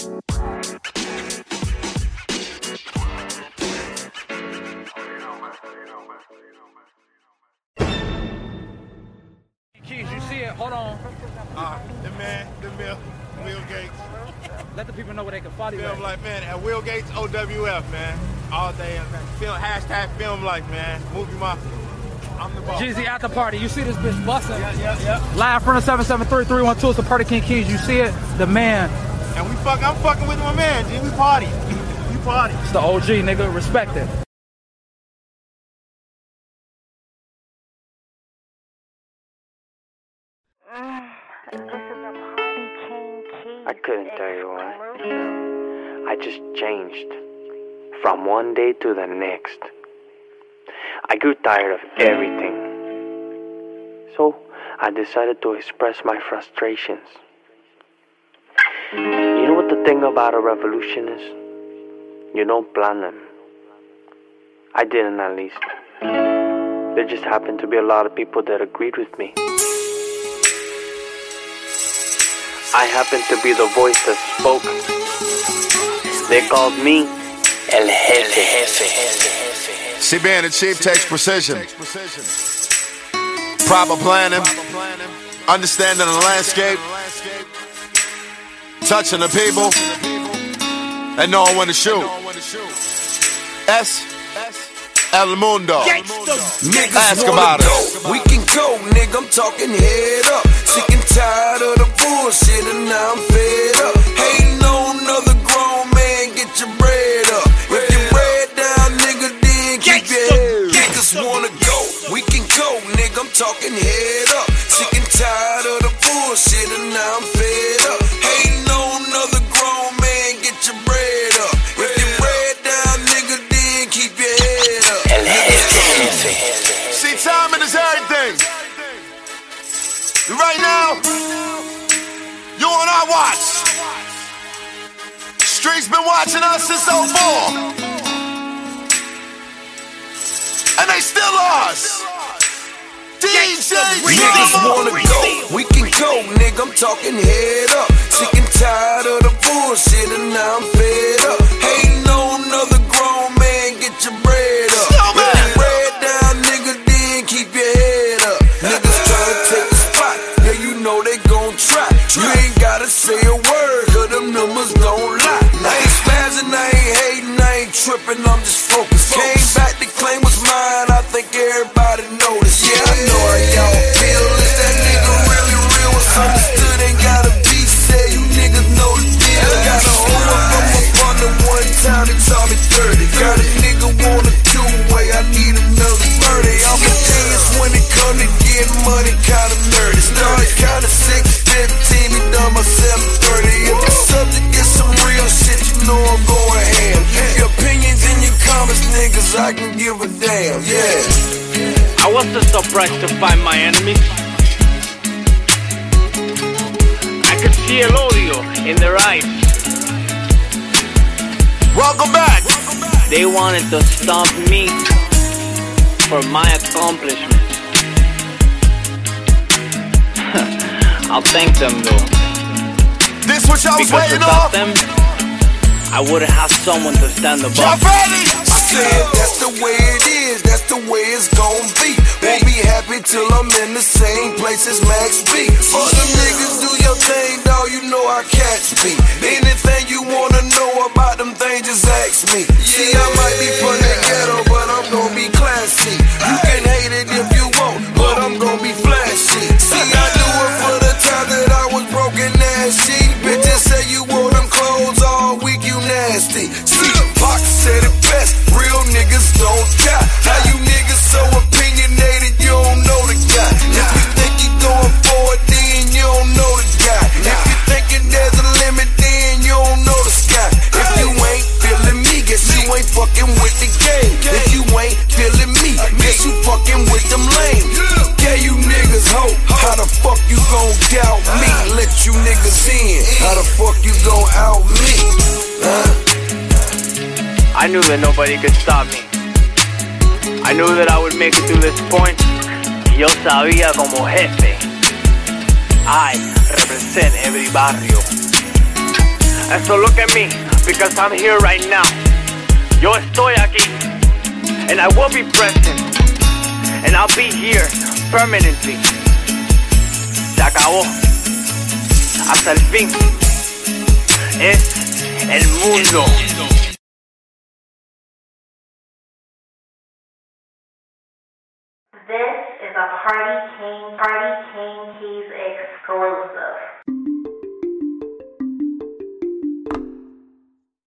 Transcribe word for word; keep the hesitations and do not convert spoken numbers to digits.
Keys, you see it, hold on. Uh, the man, the Bill, Will Gates. Let the people know where they can follow you. Film Life, man, at Will Gates, O W F, man. All day, man. Film, hashtag Film Life, man. Movie Mafia. I'm the boss. Jeezy at the party. You see this bitch busting. Yep, yep, yep. Live from the seven seven three three one two. It's the Party King Keys. You see it, the man. And we fuck, I'm fucking with my man, G. We party. We party. It's the O G, nigga. Respect it. I couldn't tell you why. I just changed from one day to the next. I grew tired of everything, so I decided to express my frustrations. You know what the thing about a revolution is? You don't plan them. I didn't, at least. There just happened to be a lot of people that agreed with me. I happened to be the voice that spoke. They called me El Jefe. See, being a chief takes precision. Proper planning. Understanding the landscape. Touching the people. And knowing when to shoot. S. El Mundo. Ask about it. We can go, nigga. I'm talking head up. Sick and tired of the bullshit, and now I'm fed up. Ain't no another grown man, get your bread up. If your bread down, nigga, then keep your head up. Niggas wanna go, we can go, nigga, I'm talking head up. Sick and tired of the bullshit, and now I'm fed up. Ain't no another grown man, get your bread up. If your bread down, nigga, then keep your head up. See, timing is everything. Right now, you on our watch. Streets been watching us since oh four. And they still ours. D J niggas wanna go, we can go, nigga, I'm talking head up. Sick and tired of the bullshit, and now I'm fed up. Ain't no another grown man, get your bread up. With your bread down, nigga, then keep your head up. Niggas tryna take the spot, yeah, you know they gon' try. You ain't gotta say a word, cause them numbers don't lie. I ain't spazzing, I ain't hating, I ain't tripping, I'm just focused. Came back, the claim was mine, I think everybody noticed. Yeah, I know how y'all feel, if that nigga really real was understood, ain't gotta be said, you niggas know the deal. Got a hold up, I'm up on the one time, they taught me dirty. Got a nigga wanna do way, I need another thirty. I'm a dance when it come to getting money, kinda nerdy. Started kinda sick. fifteen, me done my seven thirty. If the subject is some real shit, you know I'm going ham. Keep your opinions in your comments, niggas, I can give a damn, yeah. I wasn't surprised to find my enemies. I could see el odio in their eyes. Welcome back! They wanted to stomp me for my accomplishments. I'll thank them though. This what y'all was waiting on? Because without them, I wouldn't have someone to stand above. Y'all ready? I said that's the way it is, that's the way it's gon' be. Won't be happy till I'm in the same place as Max B. All them niggas do your thing, dawg, you know I catch me. Anything you wanna know about them things, just ask me. See, I might be from the ghetto, but I'm gon' be classy. You can hate it if you want, but I'm gon' be flashy. See, I do it for the that I was broken nasty. Bitches say you wore them clothes all week, you nasty. See, Pac said it best, real niggas don't die. How you niggas so opinionated, you don't know the guy. If you think you going for it, then you don't know the guy. If you thinking there's a limit, then you don't know the sky. If you ain't feeling me, guess you ain't fucking with the game. If you ain't feeling me, guess you fucking with them lame. You niggas hoe, how the fuck you gon' doubt me? Let you niggas in, how the fuck you gon' out me? Huh? I knew that nobody could stop me. I knew that I would make it through this point. Yo sabía como jefe I represent every barrio. And so look at me, because I'm here right now. Yo estoy aquí, and I will be present, and I'll be here permanently. Se acabó, hasta el fin, es el mundo. This is a Party King, Party King Keys exclusive.